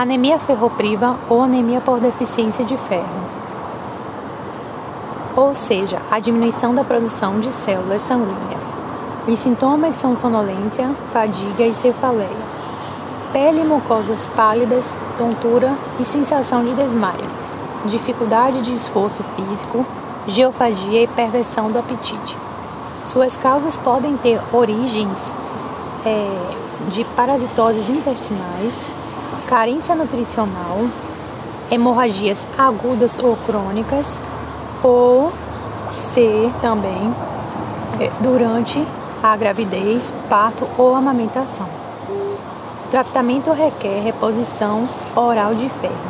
anemia ferropriva ou anemia por deficiência de ferro, ou seja, a diminuição da produção de células sanguíneas. Os sintomas são sonolência, fadiga e cefaleia, pele e mucosas pálidas, tontura e sensação de desmaio, dificuldade de esforço físico, geofagia e perversão do apetite. Suas causas podem ter origens de parasitoses intestinais, carência nutricional, hemorragias agudas ou crônicas, ou ser também durante a gravidez, parto ou amamentação. O tratamento requer reposição oral de ferro.